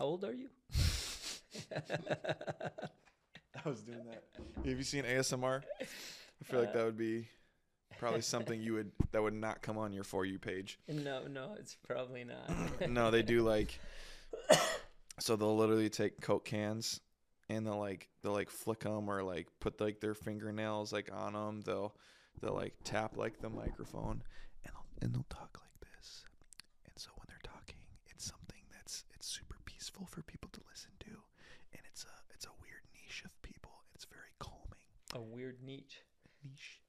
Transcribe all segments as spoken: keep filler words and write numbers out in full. How old are you? I was doing that. Have you seen A S M R? I feel like that would be probably something you would that would not come on your For You page. No, no, it's probably not. No, they do like so they'll literally take Coke cans and they'll like they'll like flick them or like put like their fingernails like on them. They'll they'll like tap like the microphone and they'll, and they'll talk like this. And so when they're talking, it's something that's it's super peaceful for people to listen to, and it's a it's a weird niche of people. It's very calming. A weird niche.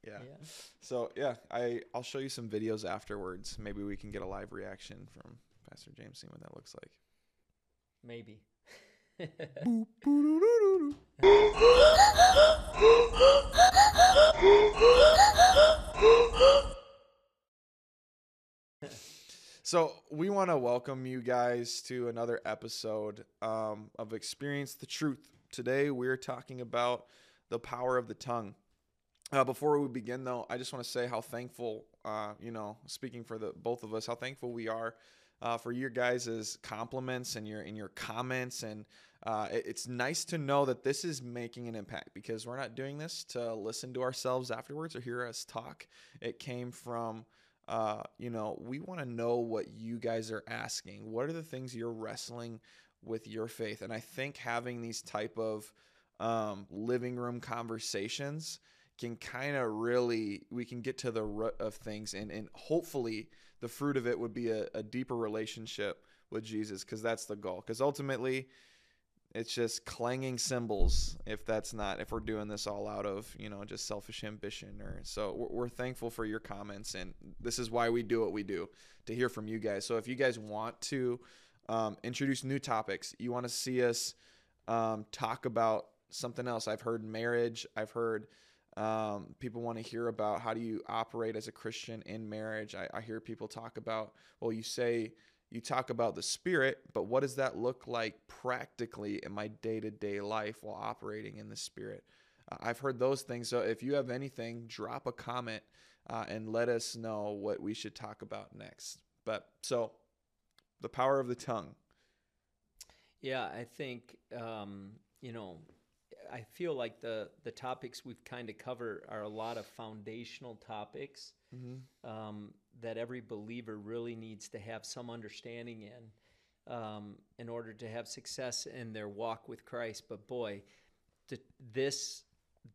Yeah. yeah. So yeah, I I'll show you some videos afterwards. Maybe we can get a live reaction from Pastor James, see what that looks like. Maybe. So we want to welcome you guys to another episode um, of Experience the Truth. Today we're talking about the power of the tongue. Uh, before we begin, though, I just want to say how thankful, uh, you know, speaking for the both of us, how thankful we are uh, for your guys' compliments and your and your comments. And uh, it, it's nice to know that this is making an impact, because we're not doing this to listen to ourselves afterwards or hear us talk. It came from, uh, you know, we want to know what you guys are asking. What are the things you're wrestling with your faith? And I think having these type of um, living room conversations can kind of really, we can get to the root of things, and, and hopefully the fruit of it would be a, a deeper relationship with Jesus, because that's the goal. Because ultimately, it's just clanging cymbals if that's not, if we're doing this all out of, you know, just selfish ambition. Or so we're, we're thankful for your comments, and this is why we do what we do, to hear from you guys. So if you guys want to um, introduce new topics, you want to see us um, talk about something else. I've heard marriage, I've heard Um, people want to hear about how do you operate as a Christian in marriage. I, I hear people talk about, well, you say, you talk about the Spirit, but what does that look like practically in my day-to-day life while operating in the Spirit? Uh, I've heard those things. So if you have anything, drop a comment uh, and let us know what we should talk about next. But so the power of the tongue. Yeah, I think, um, you know, I feel like the, the topics we've kind of covered are a lot of foundational topics mm-hmm. um, that every believer really needs to have some understanding in um, in order to have success in their walk with Christ. But boy, to, this,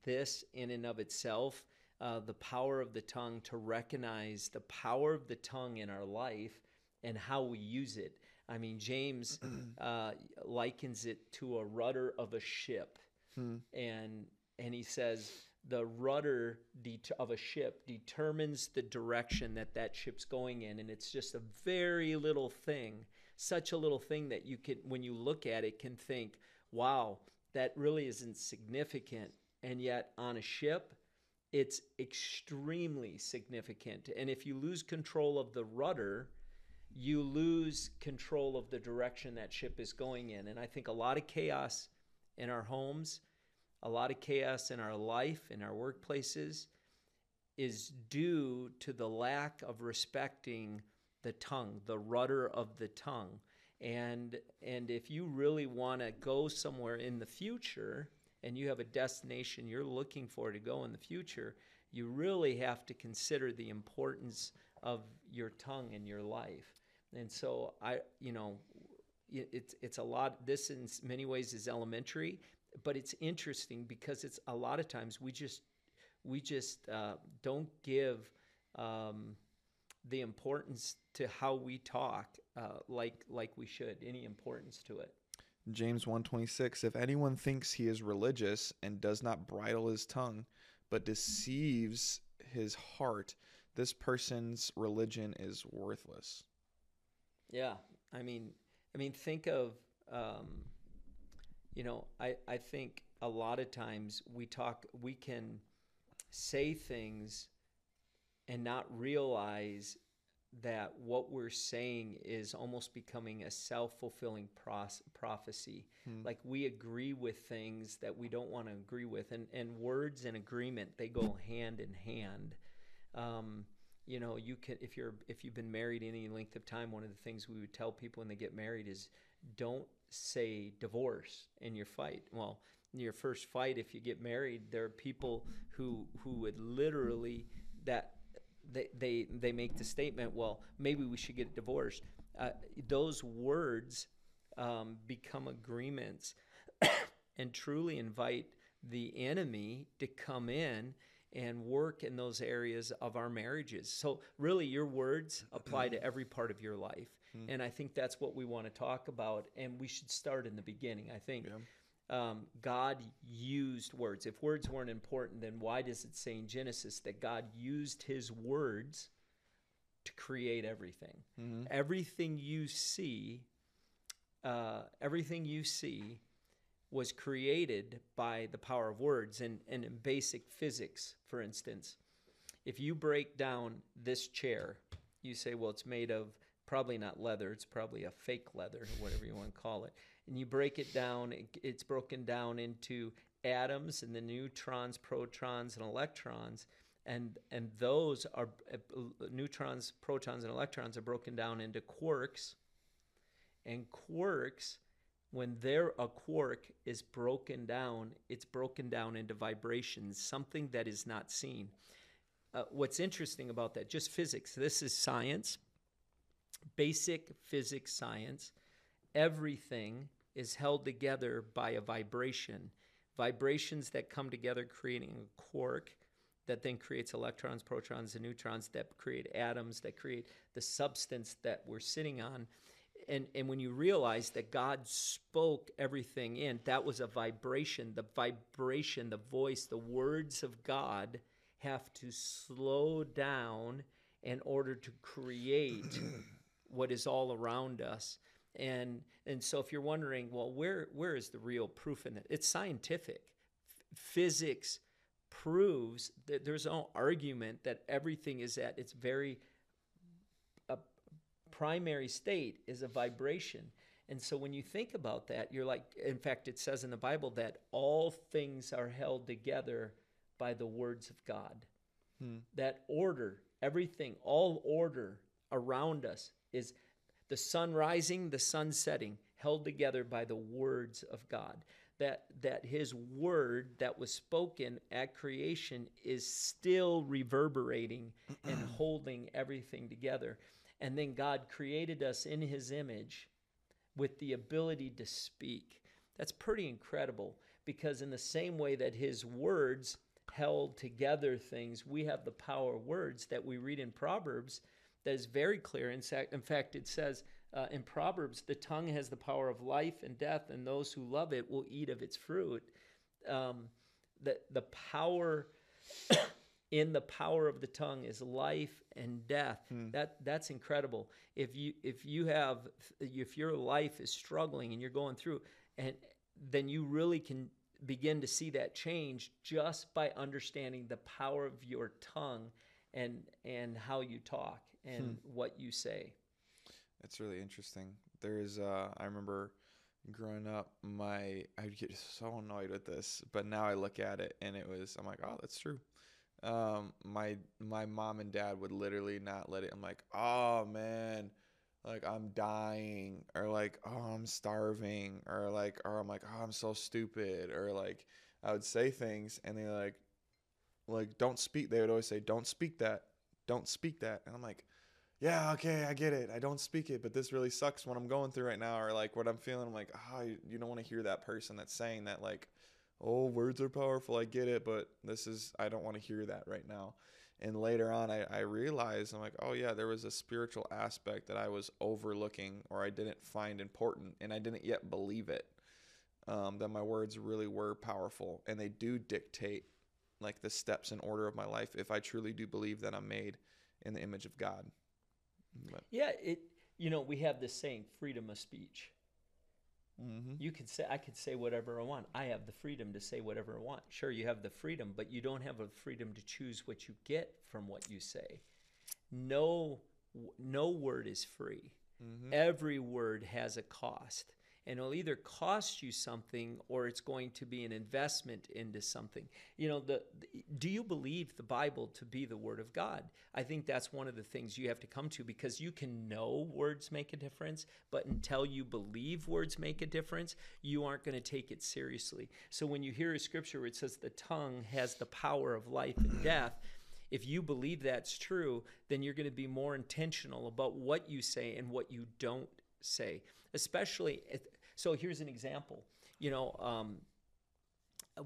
this in and of itself, uh, the power of the tongue, to recognize the power of the tongue in our life and how we use it. I mean, James uh, likens it to a rudder of a ship. Hmm. And and he says the rudder de- of a ship determines the direction that that ship's going in, and it's just a very little thing, such a little thing that you can, when you look at it, can think, wow, that really isn't significant, and yet on a ship, it's extremely significant. And if you lose control of the rudder, you lose control of the direction that ship is going in. And I think a lot of chaos in our homes, a lot of chaos in our life, in our workplaces, is due to the lack of respecting the tongue, the rudder of the tongue. And and if you really want to go somewhere in the future, and you have a destination you're looking for to go in the future, you really have to consider the importance of your tongue in your life. And so I, you know, It's it's a lot. This in many ways is elementary, but it's interesting because it's a lot of times we just we just uh, don't give um, the importance to how we talk uh, like like we should, any importance to it. James one twenty-six, if anyone thinks he is religious and does not bridle his tongue, but deceives his heart, this person's religion is worthless. Yeah, I mean. I mean, think of, um, you know, I, I think a lot of times we talk, we can say things and not realize that what we're saying is almost becoming a self-fulfilling pros- prophecy. Hmm. Like we agree with things that we don't want to agree with, and, and words and agreement, they go hand in hand. Um, you know, you can, if you're, if you've been married any length of time, one of the things we would tell people when they get married is don't say divorce in your fight. Well, in your first fight, if you get married, there are people who, who would literally that they, they, they make the statement, well, maybe we should get divorced. Uh, those words um, become agreements and truly invite the enemy to come in and work in those areas of our marriages. So really your words apply to every part of your life. Mm. And I think that's what we want to talk about. And we should start in the beginning. I think yeah. um, God used words. If words weren't important, then why does it say in Genesis that God used his words to create everything? Mm-hmm. Everything you see, uh, everything you see was created by the power of words. And, and in basic physics, for instance, if you break down this chair, you say, well, it's made of probably not leather. It's probably a fake leather, whatever you want to call it. And you break it down. It, it's broken down into atoms and the neutrons, protons, and electrons. And, and those are uh, neutrons, protons, and electrons are broken down into quarks. And quarks, when they're a quark is broken down, it's broken down into vibrations, something that is not seen. Uh, what's interesting about that, just physics, this is science, basic physics science. Everything is held together by a vibration. Vibrations that come together creating a quark that then creates electrons, protons, and neutrons that create atoms, that create the substance that we're sitting on. And, and when you realize that God spoke everything in, that was a vibration. The vibration, the voice, the words of God have to slow down in order to create what is all around us. And and so if you're wondering, well, where where is the real proof in that? It's scientific. F- physics proves that there's no argument that everything is at its very primary state is a vibration. And so when you think about that, you're like, in fact, it says in the Bible that all things are held together by the words of God. Hmm. That order, everything, all order around us is the sun rising, the sun setting, held together by the words of God. That, that his word that was spoken at creation is still reverberating and holding everything together. And then God created us in his image with the ability to speak. That's pretty incredible, because in the same way that his words held together things, we have the power of words that we read in Proverbs that is very clear. In fact, it says uh, in Proverbs, the tongue has the power of life and death, and those who love it will eat of its fruit. Um, the, the power... In the power of the tongue is life and death. Mm. That that's incredible. If you if you have if your life is struggling and you're going through, and then you really can begin to see that change just by understanding the power of your tongue and and how you talk and mm. what you say. That's really interesting. There is uh, I remember growing up, my I would get so annoyed with this, but now I look at it and it was I'm like, oh, that's true. Um, my, my mom and dad would literally not let it. I'm like, oh man, like I'm dying, or like, oh, I'm starving, or like, or I'm like, oh, I'm so stupid. Or like, I would say things and they're like, like, don't speak. They would always say, don't speak that. Don't speak that. And I'm like, yeah, okay, I get it. I don't speak it, but this really sucks what I'm going through right now. Or like what I'm feeling. I'm like, ah, oh, you don't want to hear that person that's saying that, like, oh, words are powerful, I get it, but this is, I don't want to hear that right now. And later on, I, I realized, I'm like, oh yeah, there was a spiritual aspect that I was overlooking or I didn't find important, and I didn't yet believe it, um, that my words really were powerful. And they do dictate, like, the steps and order of my life if I truly do believe that I'm made in the image of God. But. Yeah, it. You know, we have this saying, freedom of speech. Mm-hmm. You could say, I could say whatever I want. I have the freedom to say whatever I want. Sure, you have the freedom, but you don't have the freedom to choose what you get from what you say. No, no word is free. Mm-hmm. Every word has a cost. and it'll either cost you something or it's going to be an investment into something. You know, the, the do you believe the Bible to be the Word of God? I think that's one of the things you have to come to, because you can know words make a difference, but until you believe words make a difference, you aren't going to take it seriously. So when you hear a scripture where it says the tongue has the power of life and death, if you believe that's true, then you're going to be more intentional about what you say and what you don't say. Especially, if, so here's an example. You know, um,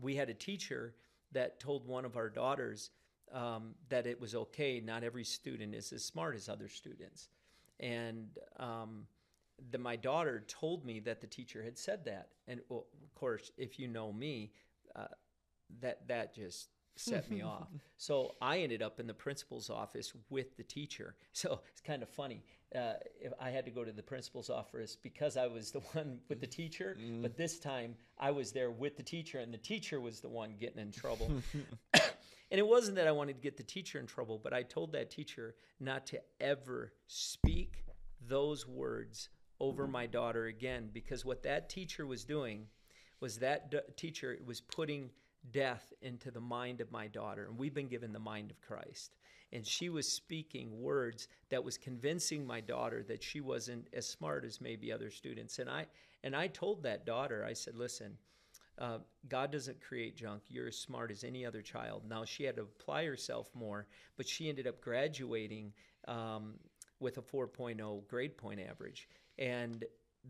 we had a teacher that told one of our daughters um, that it was okay, not every student is as smart as other students. And um, the, my daughter told me that the teacher had said that. And, well, of course, if you know me, uh, that that just... set me off. So I ended up in the principal's office with the teacher. So it's kind of funny. Uh, I had to go to the principal's office because I was the one with the teacher, mm. but this time I was there with the teacher, and the teacher was the one getting in trouble. And it wasn't that I wanted to get the teacher in trouble, but I told that teacher not to ever speak those words over my daughter again, because what that teacher was doing was that d- teacher was putting death into the mind of my daughter, and we've been given the mind of Christ. And she was speaking words that was convincing my daughter that she wasn't as smart as maybe other students. And I and I told that daughter, I said, listen, uh, God doesn't create junk. You're as smart as any other child. Now, she had to apply herself more, but she ended up graduating um, with a four point oh grade point average. And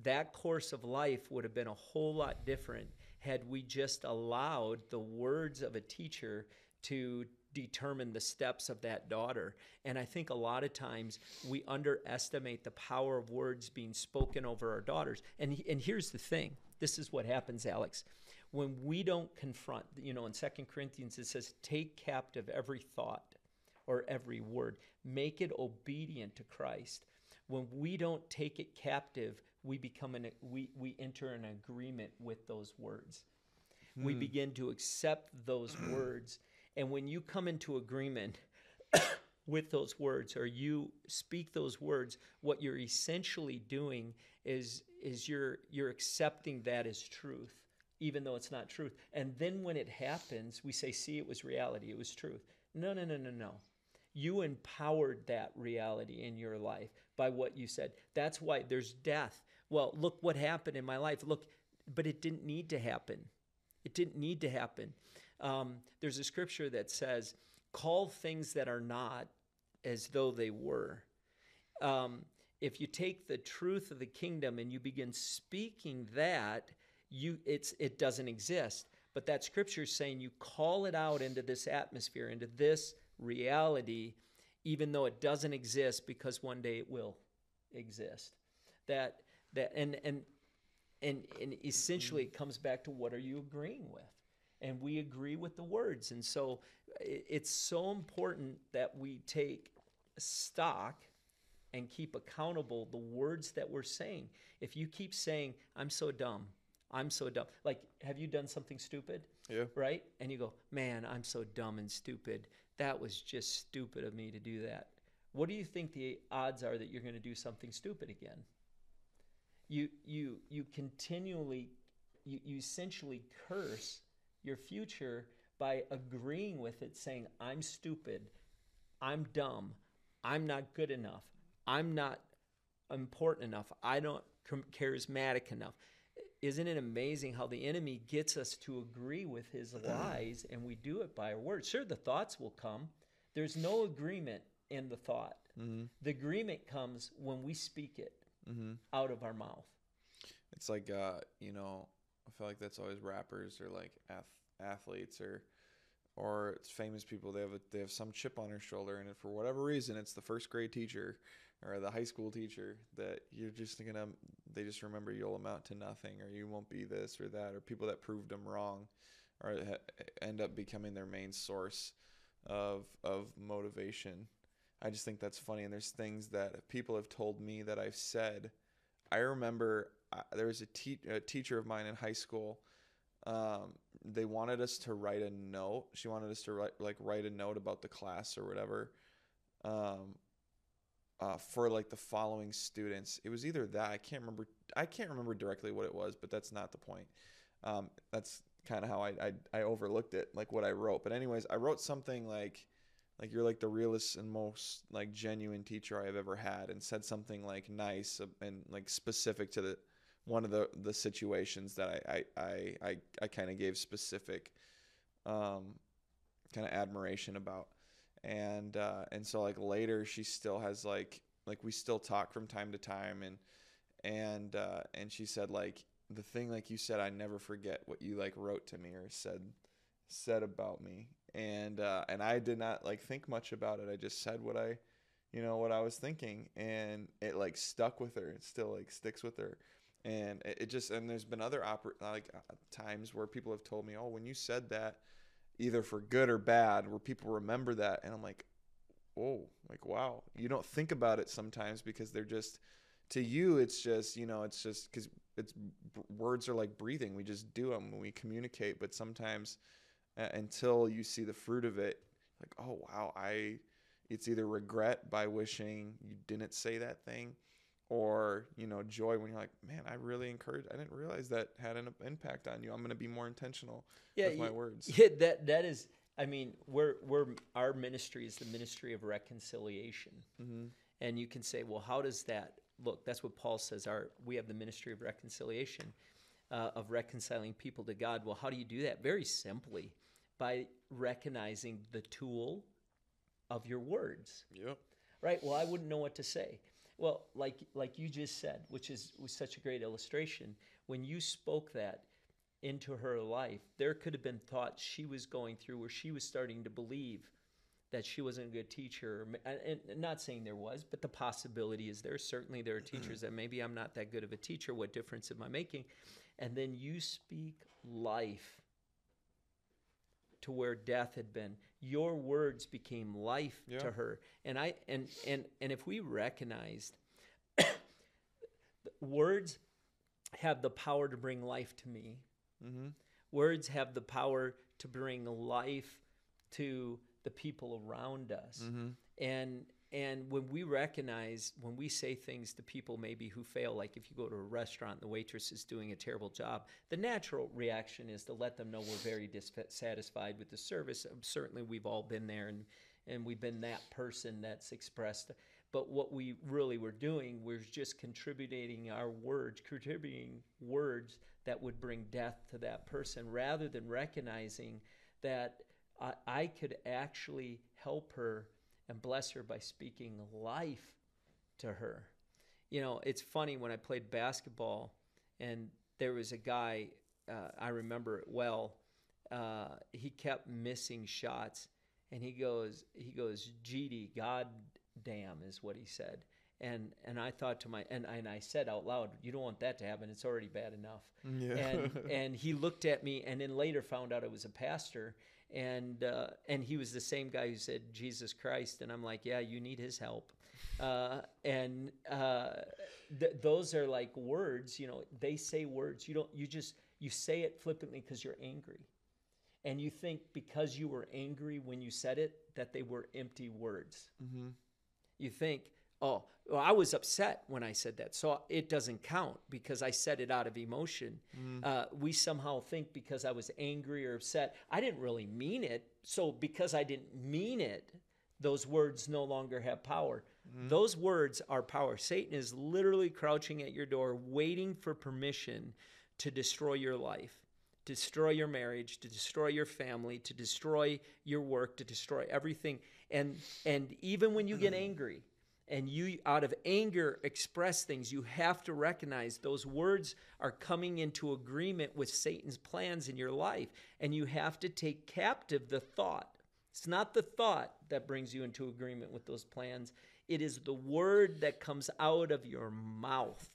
that course of life would have been a whole lot different had we just allowed the words of a teacher to determine the steps of that daughter. And I think a lot of times we underestimate the power of words being spoken over our daughters. And and here's the thing. This is what happens, Alex. When we don't confront, you know, in Second Corinthians it says, take captive every thought or every word. Make it obedient to Christ. When we don't take it captive, we become an we we enter an agreement with those words. Hmm. We begin to accept those words, and when you come into agreement with those words, or you speak those words, what you're essentially doing is is you're you're accepting that as truth, even though it's not truth. And then when it happens, we say, "See, it was reality. It was truth." No, no, no, no, no. You empowered that reality in your life by what you said. That's why there's death. Well, look what happened in my life. Look, but it didn't need to happen. It didn't need to happen. Um, there's a scripture that says, call things that are not as though they were. Um, if you take the truth of the kingdom and you begin speaking that, you it's it doesn't exist. But that scripture is saying you call it out into this atmosphere, into this reality, even though it doesn't exist, because one day it will exist. That that and and and and essentially it comes back to, what are you agreeing with? And we agree with the words. And so it, it's so important that we take stock and keep accountable the words that we're saying. If you keep saying, I'm so dumb, I'm so dumb. Like, have you done something stupid? Yeah. Right? And you go, man, I'm so dumb and stupid. That was just stupid of me to do that. What do you think the odds are that you're going to do something stupid again? You you you continually, you, you essentially curse your future by agreeing with it, saying, I'm stupid, I'm dumb, I'm not good enough, I'm not important enough, I don't charismatic enough. Isn't it amazing how the enemy gets us to agree with his lies, and we do it by our words? Sure, the thoughts will come. There's no agreement in the thought. Mm-hmm. The agreement comes when we speak it mm-hmm. out of our mouth. It's like, uh, you know, I feel like that's always rappers or like ath- athletes or or it's famous people. They have a, they have some chip on their shoulder, and for whatever reason, it's the first grade teacher or the high school teacher that you're just thinking, um, they just remember you'll amount to nothing, or you won't be this or that, or people that proved them wrong, or ha- end up becoming their main source of of motivation. I just think that's funny. And there's things that people have told me that I've said. I remember uh, there was a, te- a teacher of mine in high school. Um, they wanted us to write a note. She wanted us to write like write a note about the class or whatever. Um, uh, for like the following students. It was either that, I can't remember, I can't remember directly what it was, but that's not the point. Um, that's kind of how I, I, I overlooked it, like what I wrote. But anyways, I wrote something like, like you're like the realest and most like genuine teacher I have ever had, and said something like nice and like specific to the, one of the, the situations that I, I, I, I, I kind of gave specific, um, kind of admiration about. And, uh, and so like later she still has like, like we still talk from time to time. And, and, uh, and she said like, the thing like you said, I never forget what you like wrote to me or said, said about me. And, uh, and I did not like think much about it. I just said what I, you know, what I was thinking, and it like stuck with her. It still like sticks with her. And it, it just, and there's been other oper- like uh, times where people have told me, oh, when you said that, either for good or bad, where people remember that. And I'm like, oh, like, wow. You don't think about it sometimes because they're just, to you, it's just, you know, it's just because it's words are like breathing. We just do them when we communicate. But sometimes uh, until you see the fruit of it, like, oh, wow, I, it's either regret by wishing you didn't say that thing, or, you know, joy when you're like, man, I really encourage, I didn't realize that had an impact on you. I'm going to be more intentional yeah, with my yeah, words. Yeah, that that is, I mean, we're, we're, our ministry is the ministry of reconciliation. Mm-hmm. And you can say, well, how does that look? That's what Paul says. Our, we have the ministry of reconciliation, uh, of reconciling people to God. Well, how do you do that? Very simply, by recognizing the tool of your words. Yep. Right? Well, I wouldn't know what to say. Well, like like you just said, which is was such a great illustration, when you spoke that into her life, there could have been thoughts she was going through where she was starting to believe that she wasn't a good teacher. And, and not saying there was, but the possibility is there. Certainly there are teachers that maybe I'm not that good of a teacher. What difference am I making? And then you speak life to where death had been. Your words became life yeah. to her. And I and and and if we recognized words have the power to bring life to me. Mm-hmm. Words have the power to bring life to the people around us. Mm-hmm. And and when we recognize, when we say things to people maybe who fail, like if you go to a restaurant and the waitress is doing a terrible job, the natural reaction is to let them know we're very dissatisfied with the service. Certainly we've all been there, and, and we've been that person that's expressed. But what we really were doing was just contributing our words, contributing words that would bring death to that person, rather than recognizing that I, I could actually help her and bless her by speaking life to her. You know, it's funny, when I played basketball, and there was a guy, uh, I remember it well, uh, he kept missing shots, and he goes, he goes, G D, God damn, is what he said. And and I thought to my, and, and I said out loud, you don't want that to happen, it's already bad enough. Yeah. And, and he looked at me, and then later found out I was a pastor. And uh, and he was the same guy who said Jesus Christ, and I'm like, yeah, you need his help. Uh, and uh, th- those are like words, you know. They say words. You don't. You just you say it flippantly because you're angry, and you think because you were angry when you said it that they were empty words. Mm-hmm. You think, oh, well, I was upset when I said that, so it doesn't count because I said it out of emotion. Mm. Uh, we somehow think because I was angry or upset, I didn't really mean it. So because I didn't mean it, those words no longer have power. Mm. Those words are power. Satan is literally crouching at your door, waiting for permission to destroy your life, to destroy your marriage, to destroy your family, to destroy your work, to destroy everything. And and even when you get mm. angry, and you, out of anger, express things, you have to recognize those words are coming into agreement with Satan's plans in your life. And you have to take captive the thought. It's not the thought that brings you into agreement with those plans. It is the word that comes out of your mouth.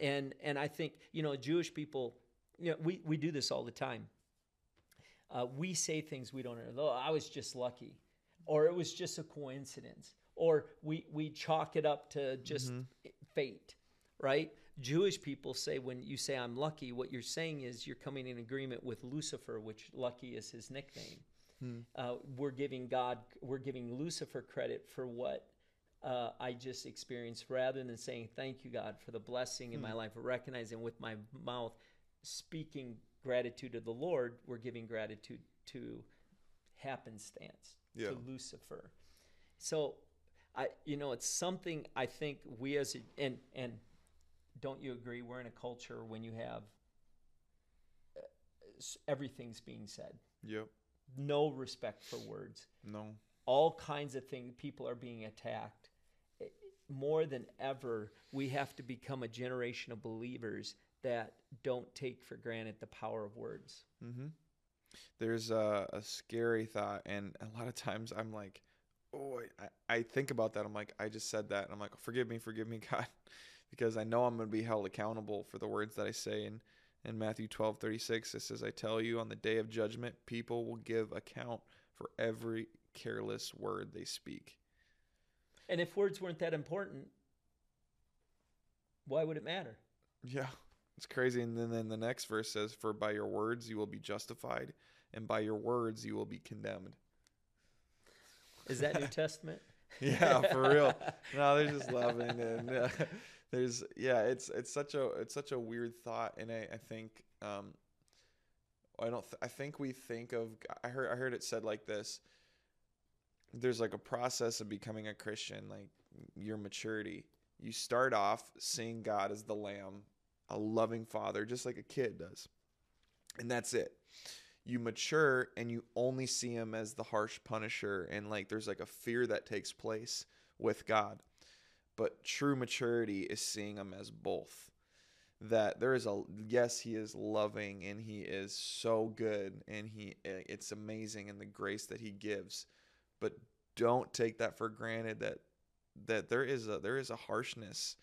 And and I think, you know, Jewish people, you know, we, we do this all the time. Uh, we say things we don't know. I was just lucky, or it was just a coincidence. Or we, we chalk it up to just mm-hmm. fate, right? Jewish people say, when you say I'm lucky, what you're saying is you're coming in agreement with Lucifer, which lucky is his nickname. Mm. Uh, we're giving God, we're giving Lucifer credit for what uh, I just experienced, rather than saying thank you, God, for the blessing in mm. my life, recognizing with my mouth, speaking gratitude to the Lord, we're giving gratitude to happenstance, yeah. to Lucifer. So, I, you know, it's something I think we as, a, and and don't you agree, we're in a culture when you have uh, everything's being said. Yep. No respect for words. No. All kinds of things, people are being attacked. It, more than ever, we have to become a generation of believers that don't take for granted the power of words. Mm-hmm. There's a, a scary thought, and a lot of times I'm like, oh, I, I think about that. I'm like, I just said that. And I'm like, oh, forgive me, forgive me, God, because I know I'm going to be held accountable for the words that I say. And in Matthew twelve thirty-six, it says, I tell you, on the day of judgment, people will give account for every careless word they speak. And if words weren't that important, why would it matter? Yeah. It's crazy. And then, then the next verse says, for by your words you will be justified, and by your words you will be condemned. Is that New Testament? Yeah, for real. No, they're just loving it. Uh, there's, yeah, it's it's such a it's such a weird thought, and I, I think um, I don't th- I think we think of I heard I heard it said like this. There's like a process of becoming a Christian, like your maturity. You start off seeing God as the Lamb, a loving father, just like a kid does. And that's it. You mature and you only see him as the harsh punisher. And like, there's like a fear that takes place with God, but true maturity is seeing him as both. That there is a, yes, he is loving and he is so good. And he, it's amazing in the grace that he gives, but don't take that for granted that, that there is a, there is a harshness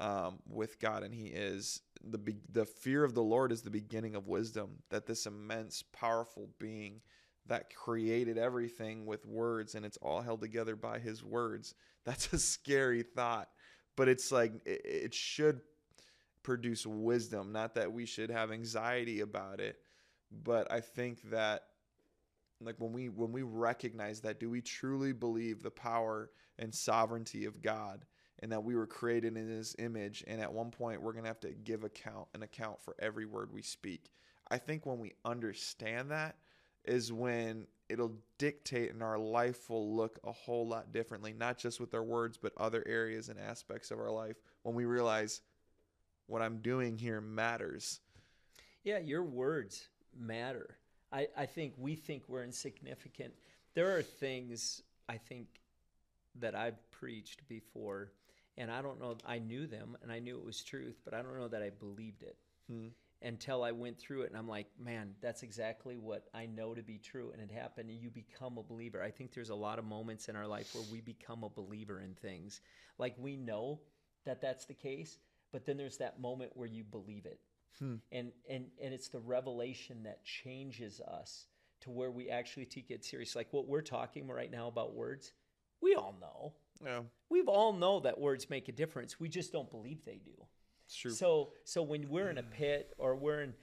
Um, with God, and he is the be- the fear of the Lord is the beginning of wisdom. That this immense, powerful being that created everything with words, and it's all held together by his words. That's a scary thought, but it's like it, it should produce wisdom. Not that we should have anxiety about it, but I think that like when we when we recognize that, do we truly believe the power and sovereignty of God? And that we were created in his image, and at one point we're going to have to give account an account for every word we speak. I think when we understand that is when it'll dictate, and our life will look a whole lot differently, not just with our words, but other areas and aspects of our life, when we realize what I'm doing here matters. Yeah, your words matter. I, I think we think we're insignificant. There are things I think that I've preached before, and I don't know, I knew them and I knew it was truth, but I don't know that I believed it hmm. until I went through it. And I'm like, man, that's exactly what I know to be true. And it happened, and you become a believer. I think there's a lot of moments in our life where we become a believer in things. Like we know that that's the case, but then there's that moment where you believe it. Hmm. And, and, and it's the revelation that changes us to where we actually take it serious. Like what we're talking right now about words, we all know. Yeah. We've all know that words make a difference. We just don't believe they do. It's true. So, so when we're in a pit or we're in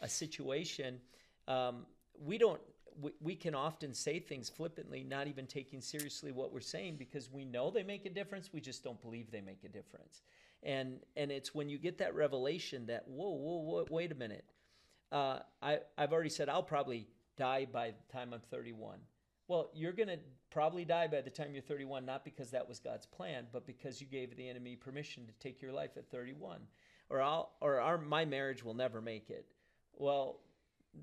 a situation, um, we don't. We, we can often say things flippantly, not even taking seriously what we're saying, because we know they make a difference. We just don't believe they make a difference. And and it's when you get that revelation that whoa, whoa, whoa wait a minute. Uh, I I've already said I'll probably die by the time I'm thirty-one. Well, you're going to probably die by the time you're thirty-one, not because that was God's plan, but because you gave the enemy permission to take your life at thirty-one. Or I'll, or our, my marriage will never make it. Well,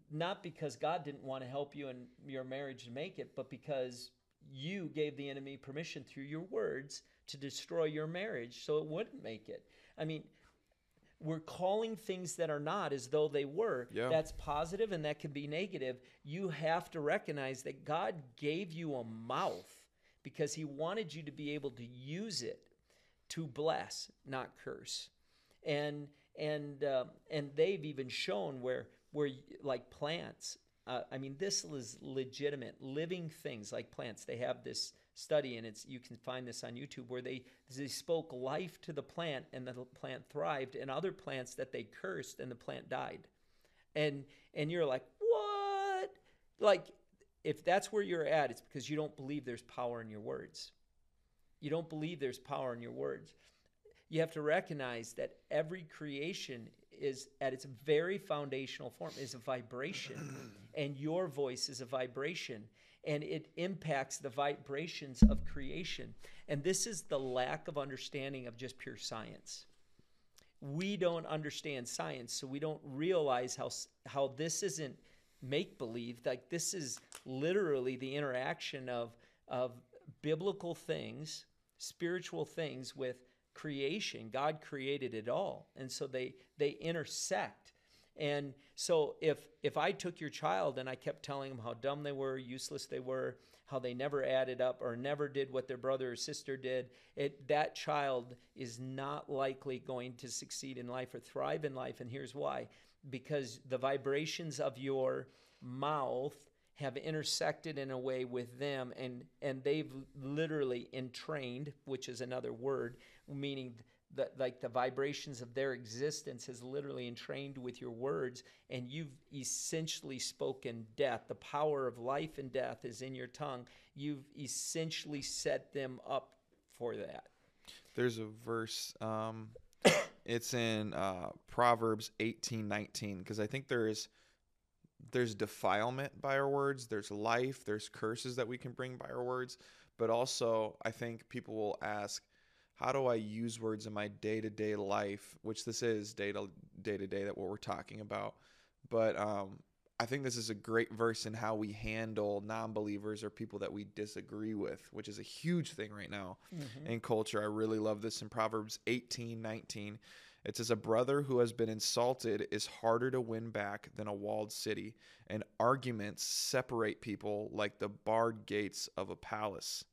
not because God didn't want to help you in your marriage to make it, but because you gave the enemy permission through your words to destroy your marriage so it wouldn't make it. I mean, we're calling things that are not as though they were. Yeah. That's positive and that can be negative. You have to recognize that God gave you a mouth because he wanted you to be able to use it to bless, not curse. And and um, and they've even shown where, where like plants, uh, I mean, this is legitimate, living things like plants. They have this study, and it's you can find this on YouTube, where they they spoke life to the plant, and the plant thrived, and other plants that they cursed, and the plant died. And and you're like, what? Like, if that's where you're at, it's because you don't believe there's power in your words. You don't believe there's power in your words. You have to recognize that every creation is at its very foundational form is a vibration, and your voice is a vibration, and it impacts the vibrations of creation. And this is the lack of understanding of just pure science. We don't understand science, so we don't realize how how this isn't make-believe. Like, this is literally the interaction of of biblical things, spiritual things with creation. God created it all, and so they they intersect. And so if if I took your child and I kept telling them how dumb they were, useless they were, how they never added up or never did what their brother or sister did, it, that child is not likely going to succeed in life or thrive in life. And here's why: because the vibrations of your mouth have intersected in a way with them, and and they've literally entrained, which is another word, meaning that like the vibrations of their existence has literally entrained with your words, and you've essentially spoken death. The power of life and death is in your tongue. You've essentially set them up for that. There's a verse, um, it's in uh, Proverbs eighteen nineteen, because I think there is... there's defilement by our words, there's life, there's curses that we can bring by our words. But also, I think people will ask, how do I use words in my day-to-day life? Which this is day-to-day, that what we're talking about. But um, I think this is a great verse in how we handle non-believers or people that we disagree with, which is a huge thing right now mm-hmm. in culture. I really love this in Proverbs eighteen nineteen. It says, a brother who has been insulted is harder to win back than a walled city, and arguments separate people like the barred gates of a palace.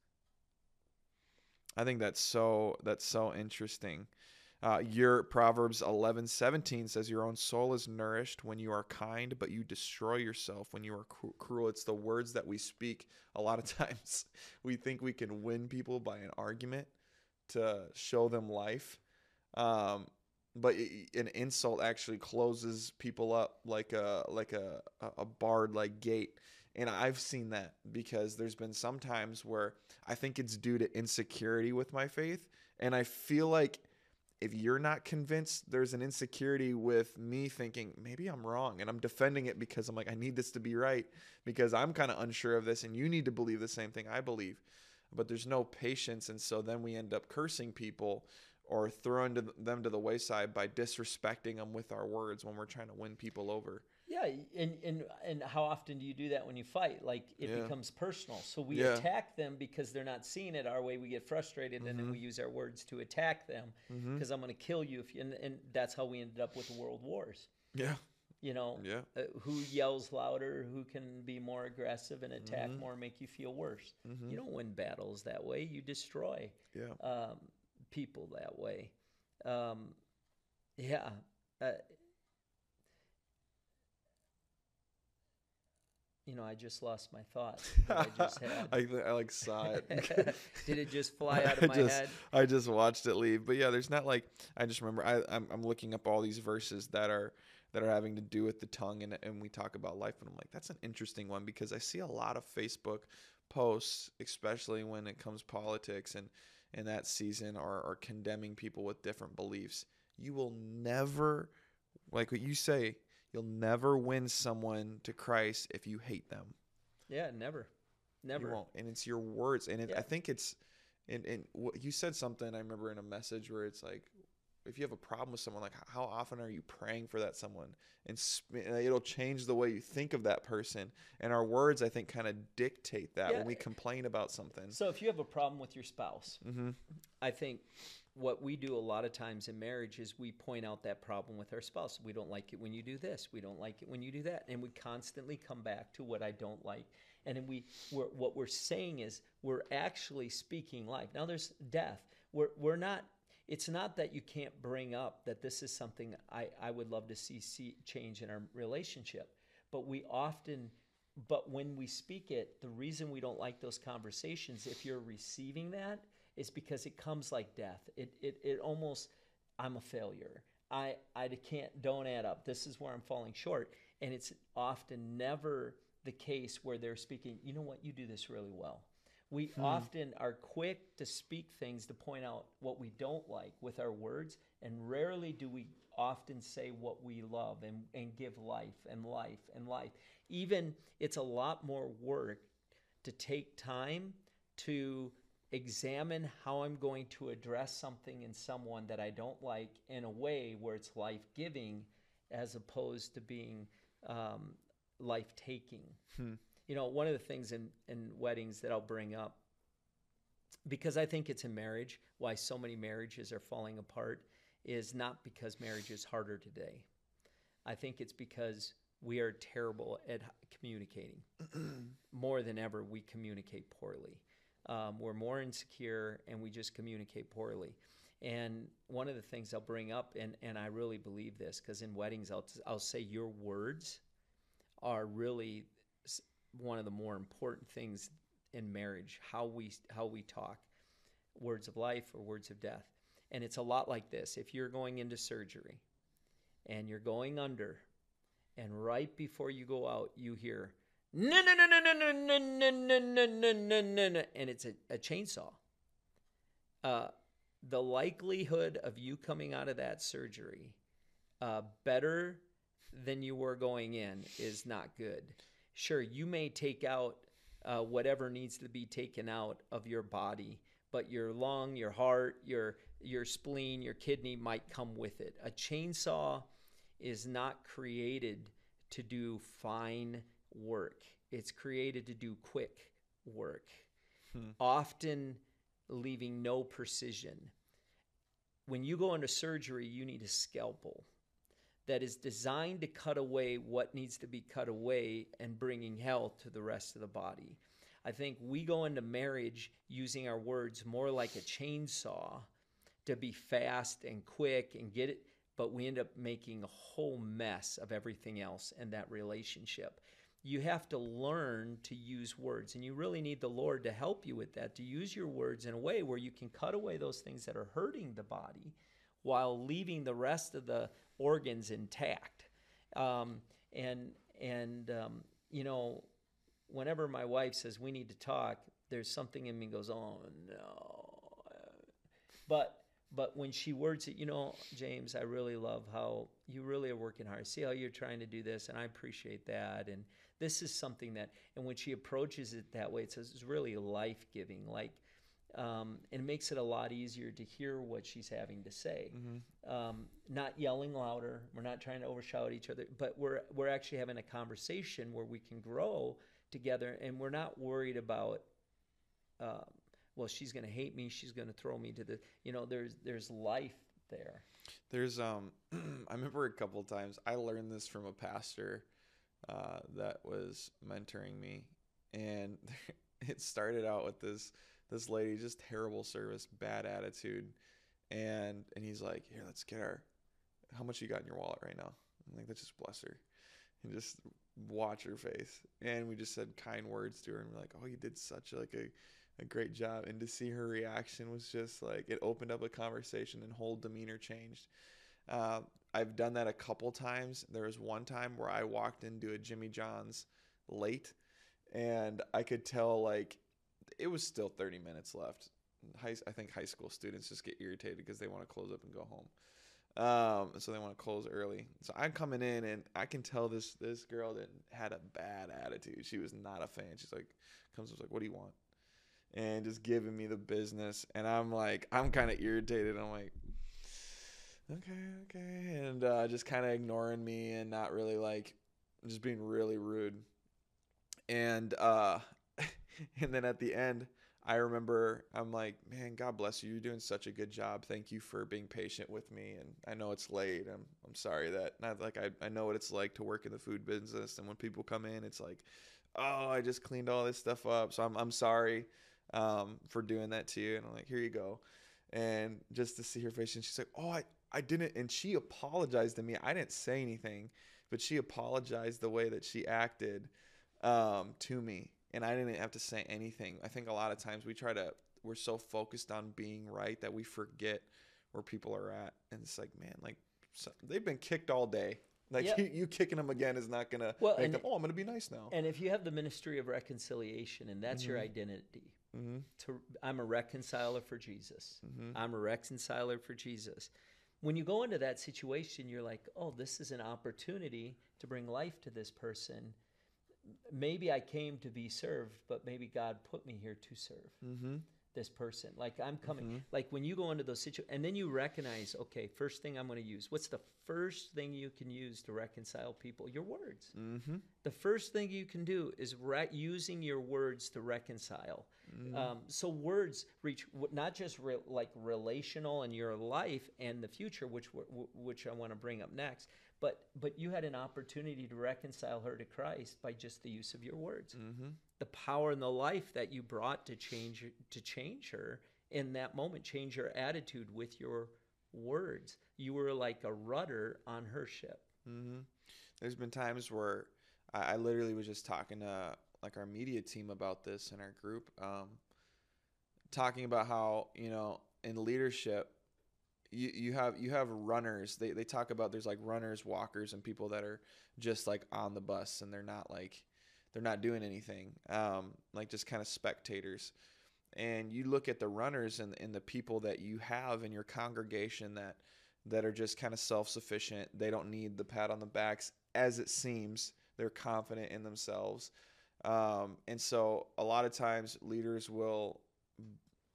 I think that's so that's so interesting. Uh, your Proverbs eleven seventeen says, your own soul is nourished when you are kind, but you destroy yourself when you are cru cruel. It's the words that we speak. A lot of times we think we can win people by an argument to show them life. Um, But an insult actually closes people up like a like a, a barred like gate. And I've seen that, because there's been some times where I think it's due to insecurity with my faith. And I feel like if you're not convinced, there's an insecurity with me thinking maybe I'm wrong. And I'm defending it because I'm like, I need this to be right, because I'm kind of unsure of this and you need to believe the same thing I believe. But there's no patience. And so then we end up cursing people or throwing them to the wayside by disrespecting them with our words when we're trying to win people over. Yeah, and and, and how often do you do that when you fight? Like, it yeah. becomes personal. So we yeah. attack them because they're not seeing it our way. We get frustrated, mm-hmm. and then we use our words to attack them, because mm-hmm. I'm going to kill you. If you, and, and that's how we ended up with the world wars. Yeah. You know, yeah. Uh, who yells louder, who can be more aggressive and attack mm-hmm. more, make you feel worse. Mm-hmm. You don't win battles that way. You destroy. Yeah. Um, people that way. Um, yeah. Uh, you know, I just lost my thought. I, just had. I, I like saw it. Did it just fly out of my just, head? I just watched it leave. But yeah, there's not like, I just remember, I, I'm, I'm looking up all these verses that are, that are having to do with the tongue. And, and we talk about life, and I'm like, that's an interesting one, because I see a lot of Facebook posts, especially when it comes to politics and, in that season are, are condemning people with different beliefs. You will never, like what you say, you'll never win someone to Christ if you hate them. Yeah, never, never. You won't. And it's your words. And it, yeah. I think it's, and, and what you said something I remember in a message where it's like, if you have a problem with someone, like how often are you praying for that someone? And it'll change the way you think of that person. And our words, I think, kind of dictate that yeah. when we complain about something. So if you have a problem with your spouse, mm-hmm. I think what we do a lot of times in marriage is we point out that problem with our spouse. We don't like it when you do this. We don't like it when you do that. And we constantly come back to what I don't like. And then we, we're, what we're saying is we're actually speaking life. Now there's death. We're, we're not... It's not that you can't bring up that this is something I, I would love to see, see change in our relationship, but we often, but when we speak it, the reason we don't like those conversations, if you're receiving that, is because it comes like death. It, it, it almost, I'm a failure. I, I can't, don't add up. This is where I'm falling short. And it's often never the case where they're speaking, you know what, you do this really well. We hmm. often are quick to speak things to point out what we don't like with our words, and rarely do we often say what we love and, and give life and life and life. Even it's a lot more work to take time to examine how I'm going to address something in someone that I don't like in a way where it's life-giving as opposed to being um, life-taking. Hmm. You know, one of the things in, in weddings that I'll bring up, because I think it's in marriage, why so many marriages are falling apart, is not because marriage is harder today. I think it's because we are terrible at communicating. More than ever, we communicate poorly. Um, we're more insecure, and we just communicate poorly. And one of the things I'll bring up, and, and I really believe this, because in weddings I'll, I'll say your words are really one of the more important things in marriage, how we how we talk, words of life or words of death. And it's a lot like this. If you're going into surgery and you're going under, and right before you go out, you hear, no, no, no, no, no, no, no, no, no, no, no, no, no, and it's a, a chainsaw. Uh, the likelihood of you coming out of that surgery uh, better than you were going in is not good. Sure, you may take out uh, whatever needs to be taken out of your body, but your lung, your heart, your your spleen, your kidney might come with it. A chainsaw is not created to do fine work. It's created to do quick work, hmm. often leaving no precision. When you go into surgery, you need a scalpel that is designed to cut away what needs to be cut away and bringing health to the rest of the body. I think we go into marriage using our words more like a chainsaw to be fast and quick and get it, but we end up making a whole mess of everything else in that relationship. You have to learn to use words, and you really need the Lord to help you with that, to use your words in a way where you can cut away those things that are hurting the body while leaving the rest of the organs intact. Um, and, and um, you know, whenever my wife says, we need to talk, there's something in me goes, oh, no. But, but when she words it, you know, James, I really love how you really are working hard. See how you're trying to do this, and I appreciate that. And this is something that, and when she approaches it that way, it says it's really life-giving, like, Um, and it makes it a lot easier to hear what she's having to say. Mm-hmm. Um, not yelling louder. We're not trying to overshout each other, but we're we're actually having a conversation where we can grow together, and we're not worried about, uh, well, she's going to hate me. She's going to throw me to the, you know, there's there's life there. There's um, I remember a couple of times I learned this from a pastor uh, that was mentoring me, and it started out with this. This lady, just terrible service, bad attitude, and and he's like, here, let's get her. How much you got in your wallet right now? I'm like, let's just bless her, and just watch her face. And we just said kind words to her, and we're like, oh, you did such like a, a great job. And to see her reaction was just like, it opened up a conversation, and whole demeanor changed. Uh, I've done that a couple times. There was one time where I walked into a Jimmy John's late, and I could tell like. It was still thirty minutes left. High, I think high school students just get irritated because they want to close up and go home. Um, so they want to close early. So I'm coming in, and I can tell this this girl that had a bad attitude. She was not a fan. She's like, comes up, like, what do you want? And just giving me the business. And I'm like, I'm kind of irritated. I'm like, okay, okay. And uh, just kind of ignoring me and not really like, just being really rude. And, uh, And then at the end, I remember I'm like, man, God bless you. You're doing such a good job. Thank you for being patient with me. And I know it's late. I'm I'm sorry that not like I, I know what it's like to work in the food business. And when people come in, it's like, oh, I just cleaned all this stuff up. So I'm I'm sorry um, for doing that to you. And I'm like, here you go. And just to see her face, and she's like, oh, I, I didn't. And she apologized to me. I didn't say anything, but she apologized the way that she acted um, to me. And I didn't have to say anything. I think a lot of times we try to, we're so focused on being right that we forget where people are at. And it's like, man, like so, they've been kicked all day. Like yep. you, you kicking them again is not going to well, make them, oh, I'm going to be nice now. And if you have the ministry of reconciliation and that's mm-hmm. your identity, Mm-hmm. To, I'm a reconciler for Jesus. Mm-hmm. I'm a reconciler for Jesus. When you go into that situation, you're like, oh, this is an opportunity to bring life to this person. Maybe I came to be served, but maybe God put me here to serve mm-hmm. this person. Like I'm coming, mm-hmm. like when you go into those situations, and then you recognize, okay, first thing I'm going to use, what's the first thing you can use to reconcile people? Your words. Mm-hmm. The first thing you can do is re- using your words to reconcile. Mm-hmm. Um, so words reach not just re- like relational in your life and the future, which w- which I want to bring up next, but but you had an opportunity to reconcile her to Christ by just the use of your words, mm-hmm. the power and the life that you brought to change to change her in that moment, change her attitude with your words. You were like a rudder on her ship. Mm-hmm. There's been times where I, I literally was just talking to like our media team about this in our group, um, talking about how, you know, in leadership, You, you have you have runners. They they talk about there's like runners, walkers, and people that are just like on the bus and they're not like they're not doing anything. Um, like just kind of spectators. And you look at the runners and and the people that you have in your congregation that that are just kind of self-sufficient. They don't need the pat on the backs, as it seems. They're confident in themselves. Um, and so a lot of times leaders will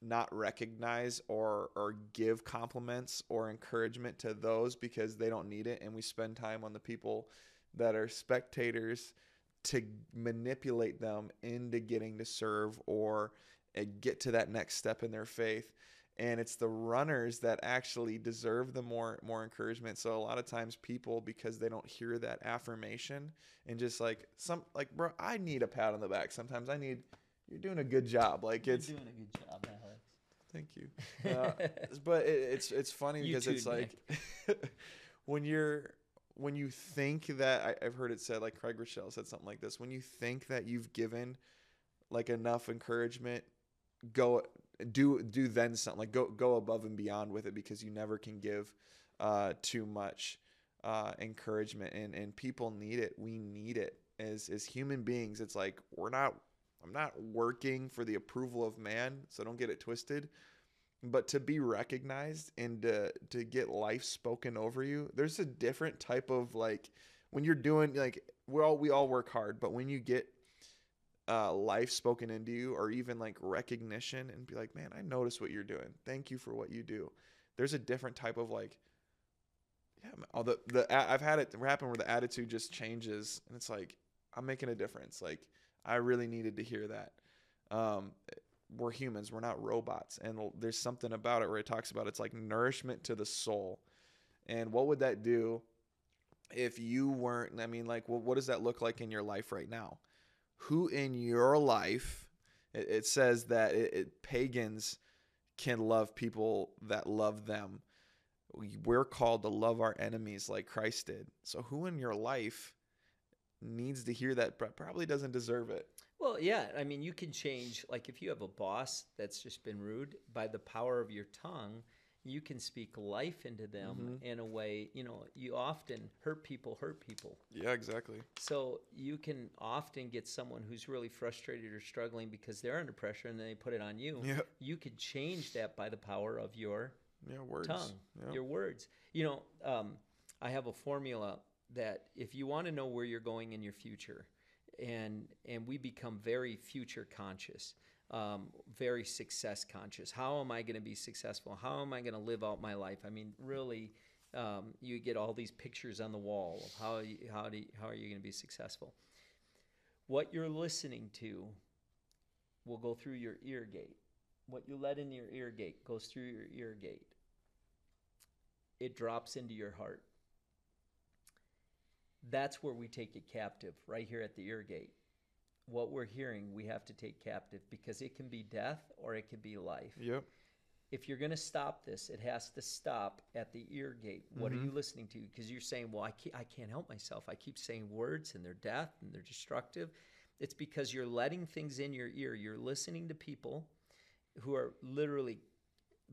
not recognize or or give compliments or encouragement to those because they don't need it, and we spend time on the people that are spectators to manipulate them into getting to serve or uh, get to that next step in their faith. And it's the runners that actually deserve the more more encouragement. So a lot of times people, because they don't hear that affirmation and just like some like bro, I need a pat on the back sometimes. I need you're doing a good job. Like it's you're doing a good job, Alex. Thank you. Uh, but it, it's it's funny because too, it's like when you're when you think that I, I've heard it said, like Craig Rochelle said something like this. When you think that you've given like enough encouragement, go do do then something like go go above and beyond with it, because you never can give uh, too much uh, encouragement, and and people need it. We need it as as human beings. It's like we're not. I'm not working for the approval of man, so don't get it twisted. But to be recognized and to, to get life spoken over you, there's a different type of like when you're doing like we all we all work hard, but when you get uh, life spoken into you, or even like recognition and be like, man, I notice what you're doing. Thank you for what you do. There's a different type of like, yeah. All the the I've had it happen where the attitude just changes, and it's like I'm making a difference, like. I really needed to hear that. Um, we're humans. We're not robots. And there's something about it where it talks about it's like nourishment to the soul. And what would that do if you weren't, I mean, like, well, what does that look like in your life right now? Who in your life, it, it says that it, it, pagans can love people that love them. We're called to love our enemies like Christ did. So who in your life needs to hear that, but probably doesn't deserve it? Well, yeah. I mean, you can change, like if you have a boss that's just been rude, by the power of your tongue, you can speak life into them mm-hmm. in a way, you know, you often hurt people, hurt people. Yeah, exactly. So you can often get someone who's really frustrated or struggling because they're under pressure and then they put it on you. Yep. You could change that by the power of your yeah, words. tongue, yeah. your words. You know, um, I have a formula that if you want to know where you're going in your future, and and we become very future conscious, um, very success conscious. How am I going to be successful? How am I going to live out my life? I mean, really, um, you get all these pictures on the wall of how you, how do you, how are you going to be successful? What you're listening to will go through your ear gate. What you let in your ear gate goes through your ear gate. It drops into your heart. That's where we take it captive, right here at the ear gate. What we're hearing, we have to take captive, because it can be death or it can be life. Yep. If you're going to stop this, it has to stop at the ear gate. What mm-hmm. are you listening to? Because you're saying, well, I can't, I can't help myself. I keep saying words and they're death and they're destructive. It's because you're letting things in your ear. You're listening to people who are literally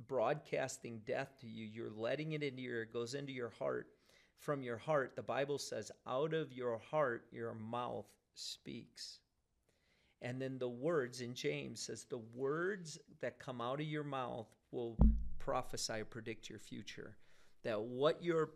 broadcasting death to you. You're letting it into your ear. It goes into your heart. From your heart, the Bible says, out of your heart, your mouth speaks. And then the words in James says, the words that come out of your mouth will prophesy, predict your future. That what you're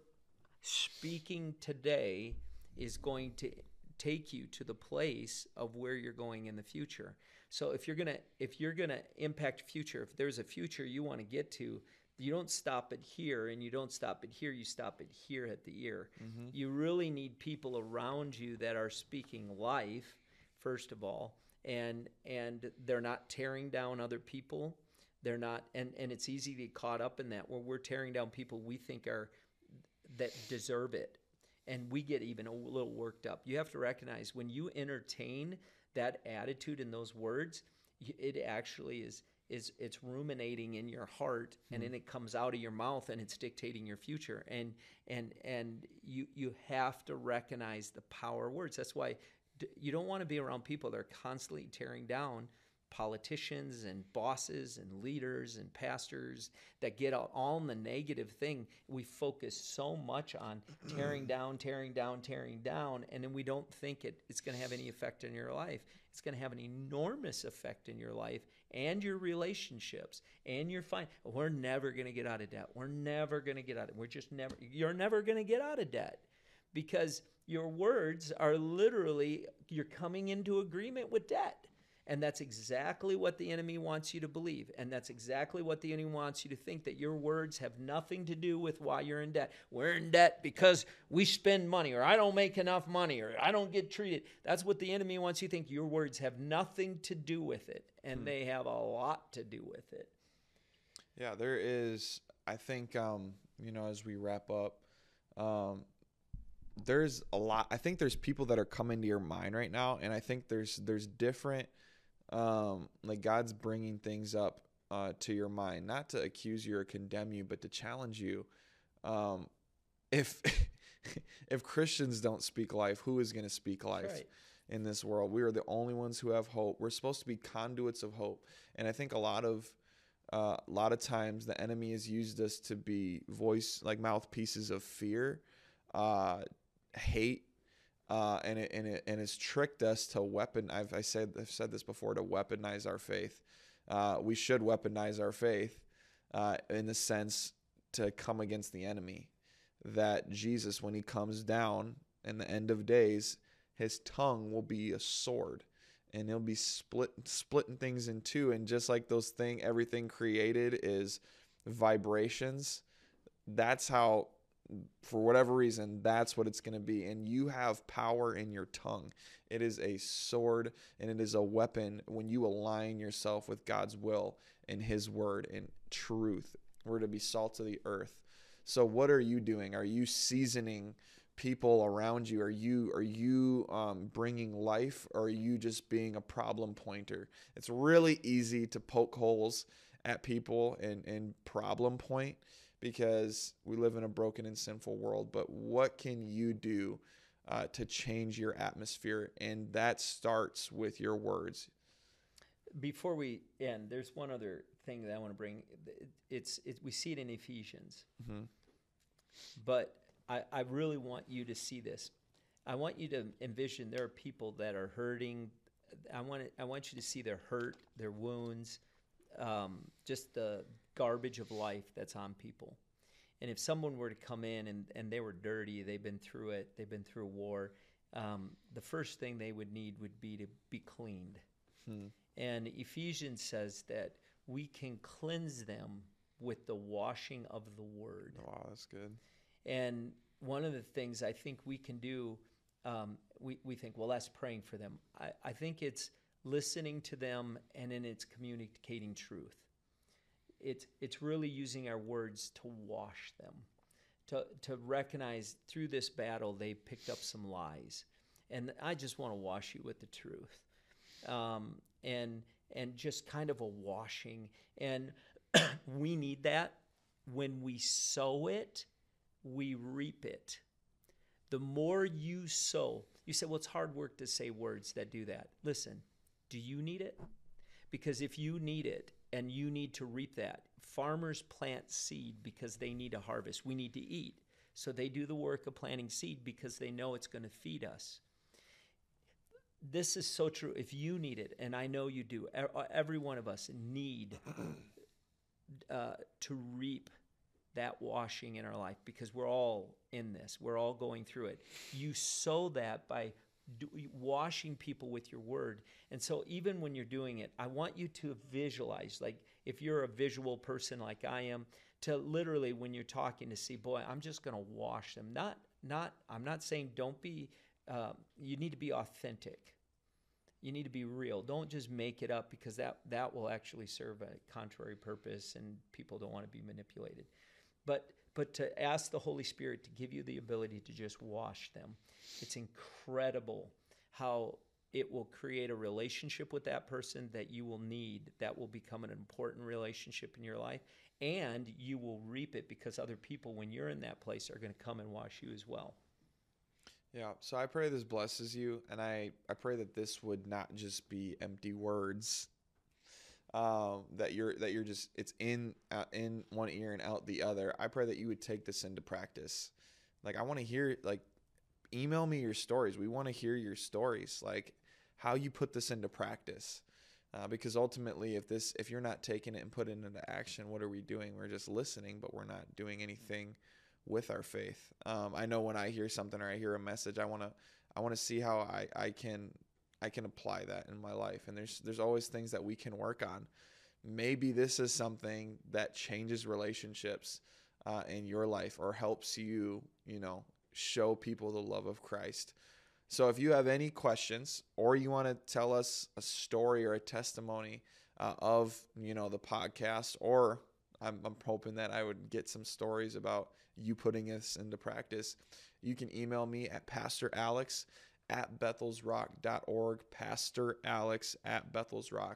speaking today is going to take you to the place of where you're going in the future. So if you're gonna if you're gonna impact future, if there's a future you want to get to, you don't stop it here, and you don't stop it here. You stop it here at the ear. Mm-hmm. You really need people around you that are speaking life, first of all, and and they're not tearing down other people. They're not, and and it's easy to get caught up in that where we're tearing down people we think are that deserve it. And we get even a little worked up. You have to recognize when you entertain that attitude in those words, it actually is is it's ruminating in your heart, hmm. and then it comes out of your mouth, and it's dictating your future. And and and you you have to recognize the power of words. That's why you don't want to be around people that are constantly tearing down politicians and bosses and leaders and pastors that get out all in the negative thing. We focus so much on tearing down, tearing down, tearing down, and then we don't think it, it's going to have any effect in your life. It's going to have an enormous effect in your life and your relationships and your fin-. We're never going to get out of debt. We're never going to get out of We're just never, you're never going to get out of debt because your words are literally, you're coming into agreement with debt. And that's exactly what the enemy wants you to believe. And that's exactly what the enemy wants you to think, that your words have nothing to do with why you're in debt. We're in debt because we spend money, or I don't make enough money, or I don't get treated. That's what the enemy wants you to think. Your words have nothing to do with it. And hmm. they have a lot to do with it. Yeah, there is, I think, um, you know, as we wrap up, um, there's a lot. I think there's people that are coming to your mind right now. And I think there's there's different... Um, like God's bringing things up uh, to your mind, not to accuse you or condemn you, but to challenge you. Um, if if Christians don't speak life, who is going to speak life? That's right. In this world? We are the only ones who have hope. We're supposed to be conduits of hope, and I think a lot of uh, a lot of times the enemy has used us to be voice like mouthpieces of fear, uh, hate. Uh, and it and it and it's tricked us to weapon. I've I said I've said this before, to weaponize our faith. Uh, we should weaponize our faith uh, in the sense to come against the enemy. That Jesus, when he comes down in the end of days, his tongue will be a sword, and he'll be split splitting things in two. And just like those thing, everything created is vibrations. That's how. For whatever reason, that's what it's going to be. And you have power in your tongue. It is a sword, and it is a weapon when you align yourself with God's will and his word and truth. We're to be salt of the earth. So what are you doing? Are you seasoning people around you? Are you are you um, bringing life, or are you just being a problem pointer? It's really easy to poke holes at people and, and problem point, because we live in a broken and sinful world. But what can you do uh, to change your atmosphere? And that starts with your words. Before we end, there's one other thing that I want to bring. It's it, we see it in Ephesians. Mm-hmm. But I, I really want you to see this. I want you to envision there are people that are hurting. I want I want you to see their hurt, their wounds, um, just the garbage of life that's on people. And if someone were to come in and, and they were dirty, they've been through it, they've been through war, um, the first thing they would need would be to be cleaned. Hmm. And Ephesians says that we can cleanse them with the washing of the word. Oh, that's good. And one of the things I think we can do, um, we, we think, well, that's praying for them. I, I think it's listening to them, and then it's communicating truth. It's it's really using our words to wash them, to to recognize through this battle they picked up some lies, and I just want to wash you with the truth, um, and and just kind of a washing, and we need that. When we sow it, we reap it. The more you sow, you say, well, it's hard work to say words that do that. Listen, do you need it? Because if you need it, and you need to reap that. Farmers plant seed because they need a harvest. We need to eat. So they do the work of planting seed because they know it's going to feed us. this is so true. If you need it, and I know you do, every one of us need uh, to reap that washing in our life, because we're all in this. We're all going through it. You sow that by do, washing people with your word. And so even when you're doing it, I want you to visualize, like if you're a visual person like I am, to literally when you're talking to see, boy, I'm just going to wash them. Not, not, I'm not saying don't be, Um, you need to be authentic. You need to be real. Don't just make it up, because that, that will actually serve a contrary purpose, and people don't want to be manipulated. But but to ask the Holy Spirit to give you the ability to just wash them. It's incredible how it will create a relationship with that person that you will need, that will become an important relationship in your life, and you will reap it because other people, when you're in that place, are going to come and wash you as well. Yeah, so I pray this blesses you, and I, I pray that this would not just be empty words, um, that you're that you're just, it's in uh, in one ear and out the other. I pray that you would take this into practice. Like, I want to hear, like, email me your stories. We want to hear your stories, like how you put this into practice, uh, because ultimately, if this if you're not taking it and putting it into action, what are we doing? We're just listening, but we're not doing anything with our faith. Um, I know when I hear something or I hear a message, I want to, I want to see how I, I can, I can apply that in my life. And there's, there's always things that we can work on. Maybe this is something that changes relationships uh, in your life, or helps you, you know, show people the love of Christ. So if you have any questions, or you want to tell us a story or a testimony uh, of, you know, the podcast, or I'm, I'm hoping that I would get some stories about you putting this into practice, you can email me at pastor alex at bethelsrock dot org, pastor alex at bethelsrock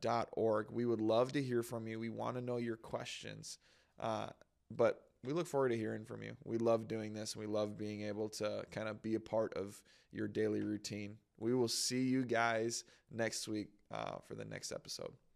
dot org. We would love to hear from you. We want to know your questions, uh, but we look forward to hearing from you. We love doing this. We love being able to kind of be a part of your daily routine. We will see you guys next week uh, for the next episode.